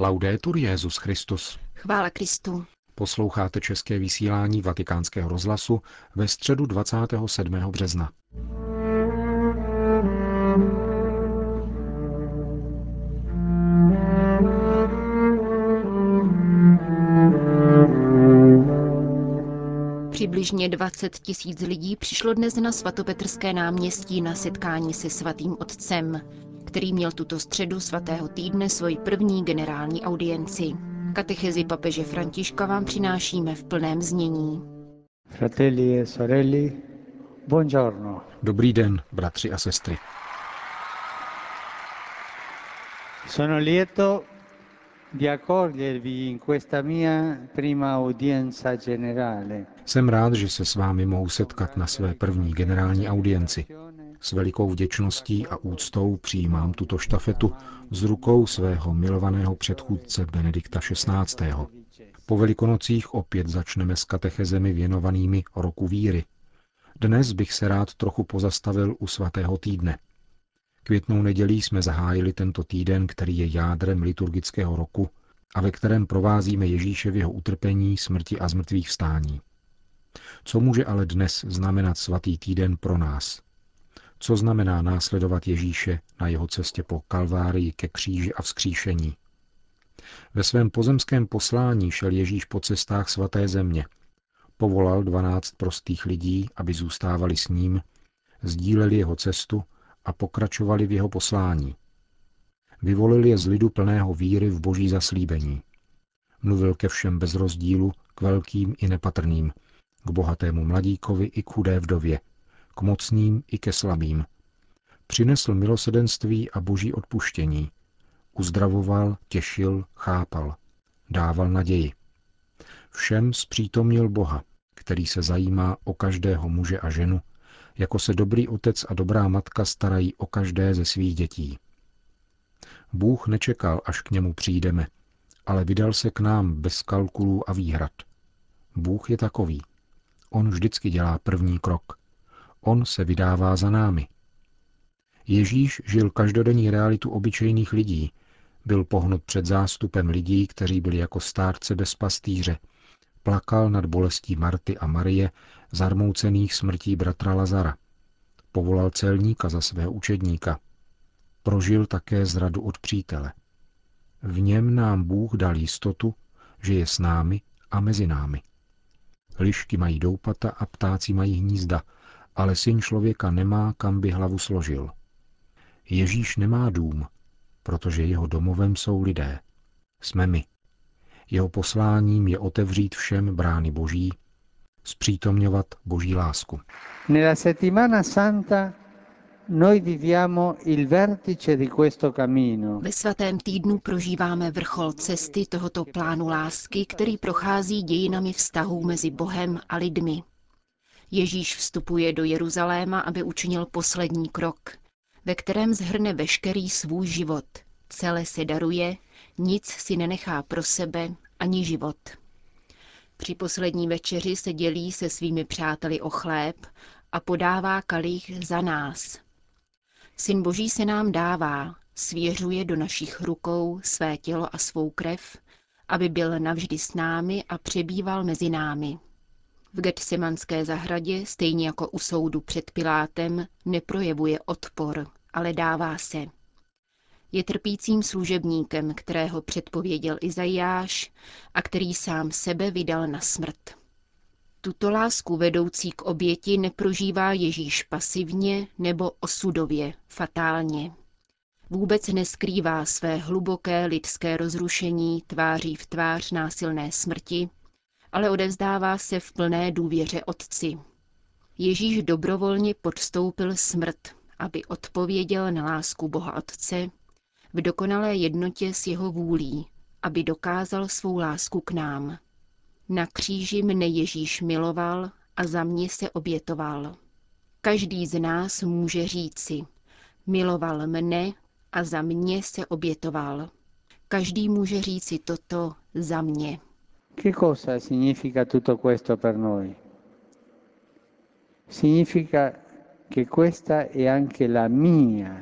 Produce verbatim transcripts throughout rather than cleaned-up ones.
Laudetur Jesus Christus. Chvála Kristu. Posloucháte české vysílání Vatikánského rozhlasu ve středu dvacátého sedmého března. Přibližně dvacet tisíc lidí přišlo dnes na svatopetrské náměstí na setkání se svatým otcem, který měl tuto středu svatého týdne svoji první generální audienci. Katechezi papeže Františka vám přinášíme v plném znění. Fratelli e sorelli, buongiorno. Dobrý den, bratři a sestry. Sono lieto di accogliervi in questa mia prima udienza generale. Jsem rád, že se s vámi mohu setkat na své první generální audienci. S velikou vděčností a úctou přijímám tuto štafetu z rukou svého milovaného předchůdce Benedikta šestnáctého Po Velikonocích opět začneme s katechezemi věnovanými roku víry. Dnes bych se rád trochu pozastavil u svatého týdne. Květnou nedělí jsme zahájili tento týden, který je jádrem liturgického roku a ve kterém provázíme Ježíše v jeho utrpení, smrti a zmrtvých vstání. Co může ale dnes znamenat svatý týden pro nás? Co znamená následovat Ježíše na jeho cestě po Kalvárii ke kříži a vzkříšení? Ve svém pozemském poslání šel Ježíš po cestách svaté země. Povolal dvanáct prostých lidí, aby zůstávali s ním, sdíleli jeho cestu a pokračovali v jeho poslání. Vyvolil je z lidu plného víry v boží zaslíbení. Mluvil ke všem bez rozdílu, k velkým i nepatrným, k bohatému mladíkovi i k chudé vdově, k mocným i ke slabým. Přinesl milosedenství a boží odpuštění. Uzdravoval, těšil, chápal. Dával naději. Všem zpřítomnil Boha, který se zajímá o každého muže a ženu, jako se dobrý otec a dobrá matka starají o každé ze svých dětí. Bůh nečekal, až k němu přijdeme, ale vydal se k nám bez kalkulů a výhrad. Bůh je takový. On vždycky dělá první krok. On se vydává za námi. Ježíš žil každodenní realitu obyčejných lidí. Byl pohnut před zástupem lidí, kteří byli jako stárce bez pastýře. Plakal nad bolestí Marty a Marie, zarmoucených smrtí bratra Lazara. Povolal celníka za svého učedníka. Prožil také zradu od přítele. V něm nám Bůh dal jistotu, že je s námi a mezi námi. Lišky mají doupata a ptáci mají hnízda, ale syn člověka nemá, kam by hlavu složil. Ježíš nemá dům, protože jeho domovem jsou lidé. Jsme my. Jeho posláním je otevřít všem brány boží, zpřítomňovat boží lásku. Nella settimana santa noi viviamo il vertice di questo cammino. Ve svatém týdnu prožíváme vrchol cesty tohoto plánu lásky, který prochází dějinami vztahů mezi Bohem a lidmi. Ježíš vstupuje do Jeruzaléma, aby učinil poslední krok, ve kterém zhrne veškerý svůj život. Celé se daruje, nic si nenechá pro sebe ani život. Při poslední večeři se dělí se svými přáteli o chléb a podává kalich za nás. Syn Boží se nám dává, svěřuje do našich rukou své tělo a svou krev, aby byl navždy s námi a přebýval mezi námi. V Getsemanské zahradě, stejně jako u soudu před Pilátem, neprojevuje odpor, ale dává se. Je trpícím služebníkem, kterého předpověděl Izajáš a který sám sebe vydal na smrt. Tuto lásku vedoucí k oběti neprožívá Ježíš pasivně nebo osudově, fatálně. Vůbec neskrývá své hluboké lidské rozrušení tváří v tvář násilné smrti, ale odevzdává se v plné důvěře otci. Ježíš dobrovolně podstoupil smrt, aby odpověděl na lásku Boha Otce v dokonalé jednotě s jeho vůlí, aby dokázal svou lásku k nám. Na kříži mne Ježíš miloval a za mě se obětoval. Každý z nás může říci, miloval mne a za mě se obětoval. Každý může říci toto za mě. Che cosa significa tutto questo per noi? Significa che questa è anche la mia,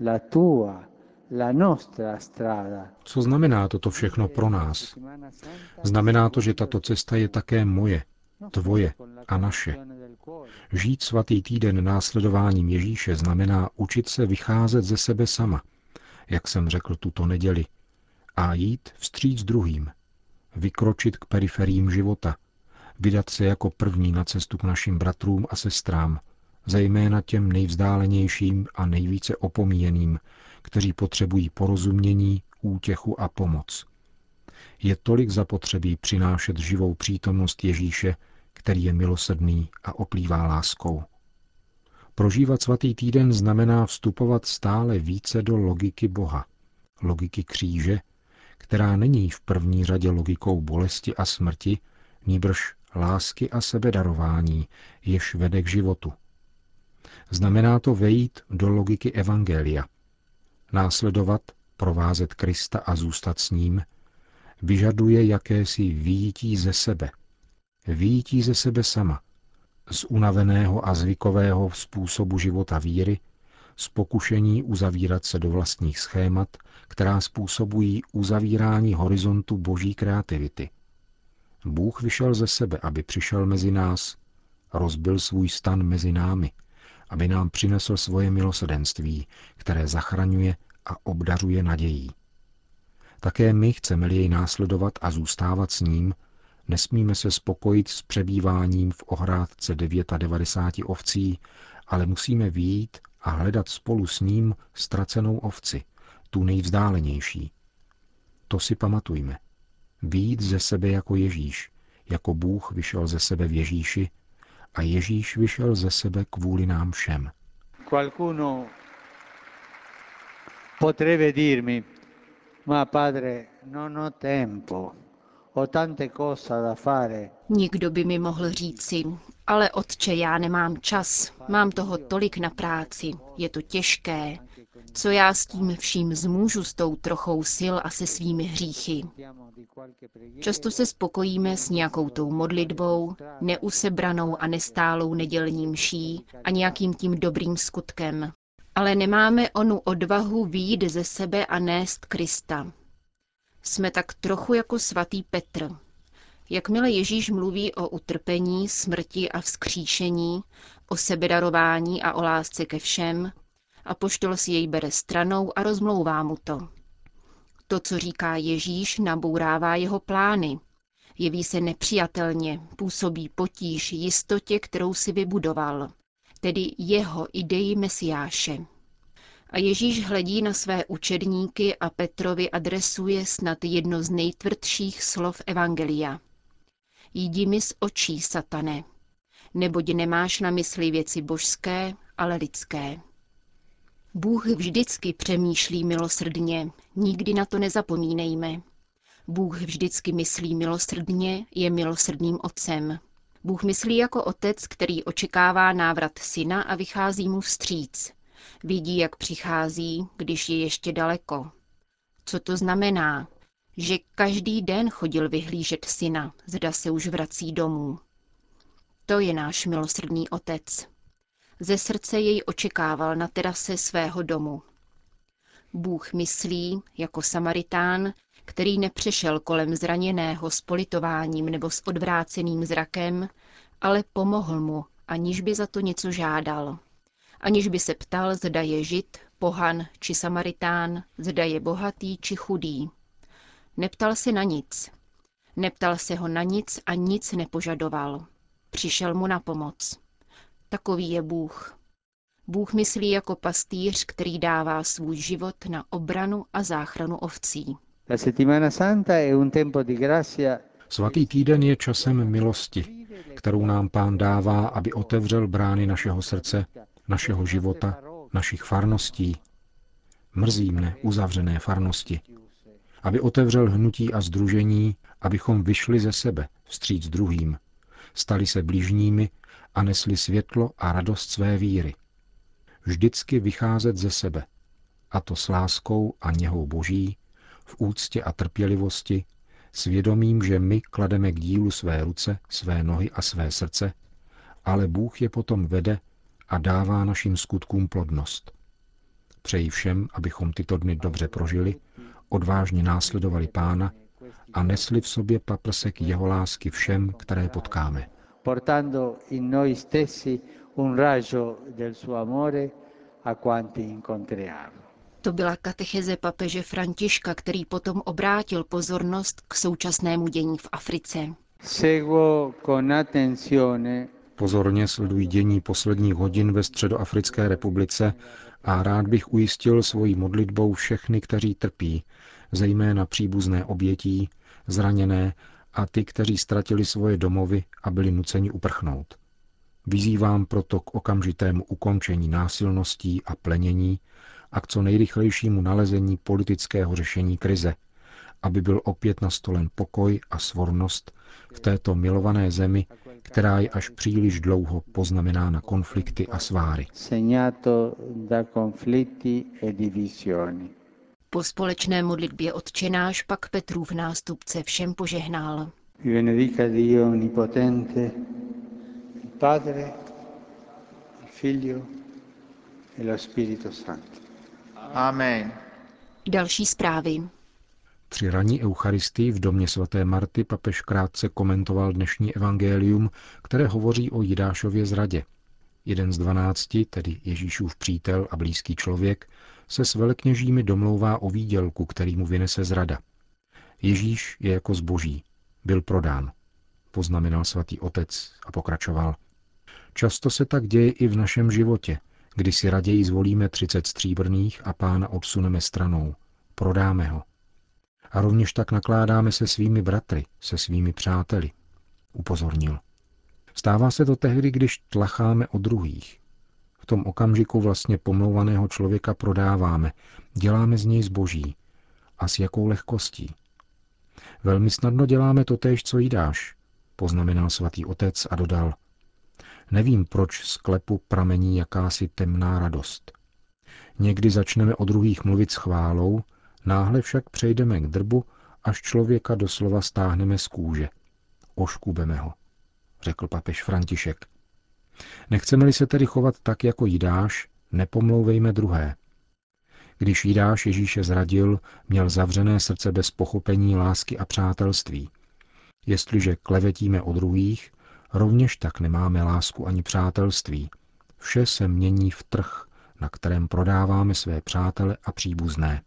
la tua, Co znamená toto všechno pro nás? Znamená to, že tato cesta je také moje, tvoje a naše. Žít svatý týden následováním Ježíše znamená učit se vycházet ze sebe sama, jak jsem řekl tuto neděli, a jít vstříc druhým, vykročit k periferiím života, vydat se jako první na cestu k našim bratrům a sestrám, zejména těm nejvzdálenějším a nejvíce opomíjeným, kteří potřebují porozumění, útěchu a pomoc. Je tolik zapotřebí přinášet živou přítomnost Ježíše, který je milosrdný a oplývá láskou. Prožívat svatý týden znamená vstupovat stále více do logiky Boha, logiky kříže, která není v první řadě logikou bolesti a smrti, nýbrž lásky a sebedarování, jež vede k životu. Znamená to vejít do logiky evangelia. Následovat, provázet Krista a zůstat s ním, vyžaduje jakési vyjití ze sebe. Vyjití ze sebe sama, z unaveného a zvykového způsobu života víry, z pokušení uzavírat se do vlastních schémat, která způsobují uzavírání horizontu boží kreativity. Bůh vyšel ze sebe, aby přišel mezi nás, rozbil svůj stan mezi námi, aby nám přinesl svoje milosrdenství, které zachraňuje a obdařuje nadějí. Také my, chceme-li jej následovat a zůstávat s ním, nesmíme se spokojit s přebýváním v ohrádce devadesáti devíti ovcí, ale musíme vyjít a hledat spolu s ním ztracenou ovci, tu nejvzdálenější. To si pamatujme. Vyjít ze sebe jako Ježíš, jako Bůh vyšel ze sebe v Ježíši, a Ježíš vyšel ze sebe kvůli nám všem. Někdo by mi mohl říci, ale otče, já nemám čas, mám toho tolik na práci, je to těžké. Co já s tím vším zmůžu, s tou trochou sil a se svými hříchy? Často se spokojíme s nějakou tou modlitbou, neusebranou a nestálou nedělní mší a nějakým tím dobrým skutkem. Ale nemáme onu odvahu vyjít ze sebe a nést Krista. Jsme tak trochu jako svatý Petr. Jakmile Ježíš mluví o utrpení, smrti a vzkříšení, o sebedarování a o lásce ke všem, apoštol si jej bere stranou a rozmlouvá mu to. To, co říká Ježíš, nabourává jeho plány. Jeví se nepřijatelně, působí potíž jistotě, kterou si vybudoval, tedy jeho ideji Mesiáše. A Ježíš hledí na své učedníky a Petrovi adresuje snad jedno z nejtvrdších slov evangelia. Jdi mi z očí, satane, neboť nemáš na mysli věci božské, ale lidské. Bůh vždycky přemýšlí milosrdně, nikdy na to nezapomínejme. Bůh vždycky myslí milosrdně, je milosrdným otcem. Bůh myslí jako otec, který očekává návrat syna a vychází mu vstříc. Vidí, jak přichází, když je ještě daleko. Co to znamená? Že každý den chodil vyhlížet syna, zda se už vrací domů. To je náš milosrdný otec. Ze srdce jej očekával na terase svého domu. Bůh myslí jako Samaritán, který nepřešel kolem zraněného s politováním nebo s odvráceným zrakem, ale pomohl mu, aniž by za to něco žádal. Aniž by se ptal, zda je Žid, pohan či Samaritán, zda je bohatý či chudý. Neptal se na nic. Neptal se ho na nic a nic nepožadoval. Přišel mu na pomoc. Takový je Bůh. Bůh myslí jako pastýř, který dává svůj život na obranu a záchranu ovcí. Svatý týden je časem milosti, kterou nám Pán dává, aby otevřel brány našeho srdce, našeho života, našich farností. Mrzí mne uzavřené farnosti. Aby otevřel hnutí a sdružení, abychom vyšli ze sebe vstříc druhým, stali se bližními a nesli světlo a radost své víry. Vždycky vycházet ze sebe, a to s láskou a něhou boží, v úctě a trpělivosti, svědomím, že my klademe k dílu své ruce, své nohy a své srdce, ale Bůh je potom vede a dává našim skutkům plodnost. Přeji všem, abychom tyto dny dobře prožili, odvážně následovali Pána a nesli v sobě paprsek jeho lásky všem, které potkáme. Portando in noi stessi un raggio del suo amore a quanti incontriamo. To byla katecheze papeže Františka, který potom obrátil pozornost k současnému dění v Africe. Seguo con attenzione. Pozorně sleduji dění posledních hodin ve Středoafrické republice a rád bych ujistil svojí modlitbou všechny, kteří trpí, zejména příbuzné obětí, zraněné a ty, kteří ztratili svoje domovy a byli nuceni uprchnout. Vyzývám proto k okamžitému ukončení násilností a plenění a k co nejrychlejšímu nalezení politického řešení krize, aby byl opět nastolen pokoj a svornost v této milované zemi, která je až příliš dlouho poznamenána konflikty a sváry. Po společné modlitbě Otčenáš pak Petrův nástupce všem požehnal. Benedica Dio Omnipotente, il Padre, il Figlio e lo Spirito Santo. Amen. Další zprávy. Při ranní eucharistii v domě svaté Marty papež krátce komentoval dnešní evangelium, které hovoří o Jidášově zradě. Jeden z dvanácti, tedy Ježíšův přítel a blízký člověk, se s velekněžími domlouvá o výdělku, který mu vynese zrada. Ježíš je jako zboží. Byl prodán, poznamenal svatý otec a pokračoval. Často se tak děje i v našem životě, kdy si raději zvolíme třicet stříbrných a Pána odsuneme stranou. Prodáme ho. A rovněž tak nakládáme se svými bratry, se svými přáteli, upozornil. Stává se to tehdy, když tlacháme o druhých. V tom okamžiku vlastně pomlouvaného člověka prodáváme, děláme z něj zboží. A s jakou lehkostí. Velmi snadno děláme totéž, co Jidáš, poznamenal svatý otec a dodal. Nevím, proč z klepu pramení jakási temná radost. Někdy začneme o druhých mluvit s chválou, náhle však přejdeme k drbu, až člověka doslova stáhneme z kůže. Oškubeme ho, řekl papež František. Nechceme-li se tedy chovat tak jako Jidáš, nepomlouvejme druhé. Když Jidáš Ježíše zradil, měl zavřené srdce bez pochopení lásky a přátelství. Jestliže klevetíme o druhých, rovněž tak nemáme lásku ani přátelství. Vše se mění v trh, na kterém prodáváme své přátele a příbuzné.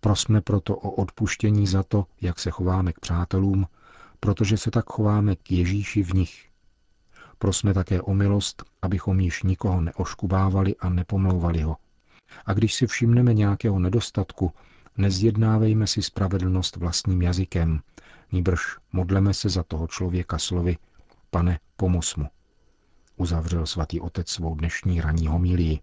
Prosme proto o odpuštění za to, jak se chováme k přátelům, protože se tak chováme k Ježíši v nich. Prosme také o milost, abychom již nikoho neoškubávali a nepomlouvali ho. A když si všimneme nějakého nedostatku, nezjednávejme si spravedlnost vlastním jazykem, nýbrž modleme se za toho člověka slovy Pane, pomoz mu. Uzavřel svatý otec svou dnešní ranní homilii.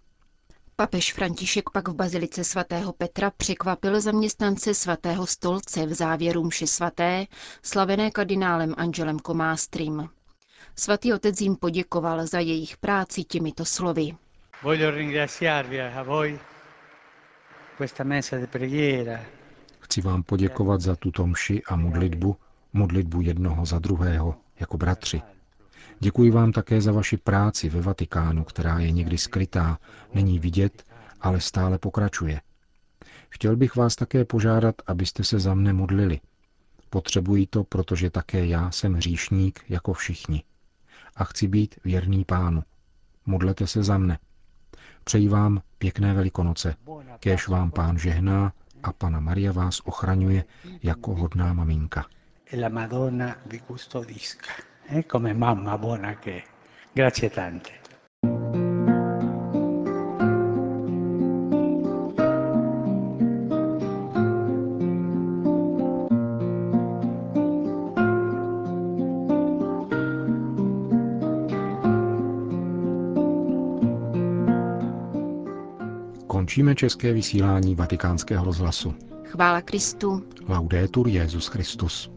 Papež František pak v bazilice svatého Petra překvapil zaměstnance svatého stolce v závěru mši svaté, slavené kardinálem Andělem Komástrým. Svatý otec jim poděkoval za jejich práci těmito slovy. Chci vám poděkovat za tuto mši a modlitbu, modlitbu jednoho za druhého, jako bratři. Děkuji vám také za vaši práci ve Vatikánu, která je někdy skrytá, není vidět, ale stále pokračuje. Chtěl bych vás také požádat, abyste se za mne modlili. Potřebuji to, protože také já jsem hříšník jako všichni. A chci být věrný Pánu. Modlete se za mne. Přeji vám pěkné Velikonoce. Kéž vám Pán žehná a Panna Maria vás ochraňuje jako hodná maminka. La Madonna vi custodisca. Come mamma buona che. Grazie tante. Končíme české vysílání Vatikánského rozhlasu. Chvála Kristu. Laudetur Jesus Christus.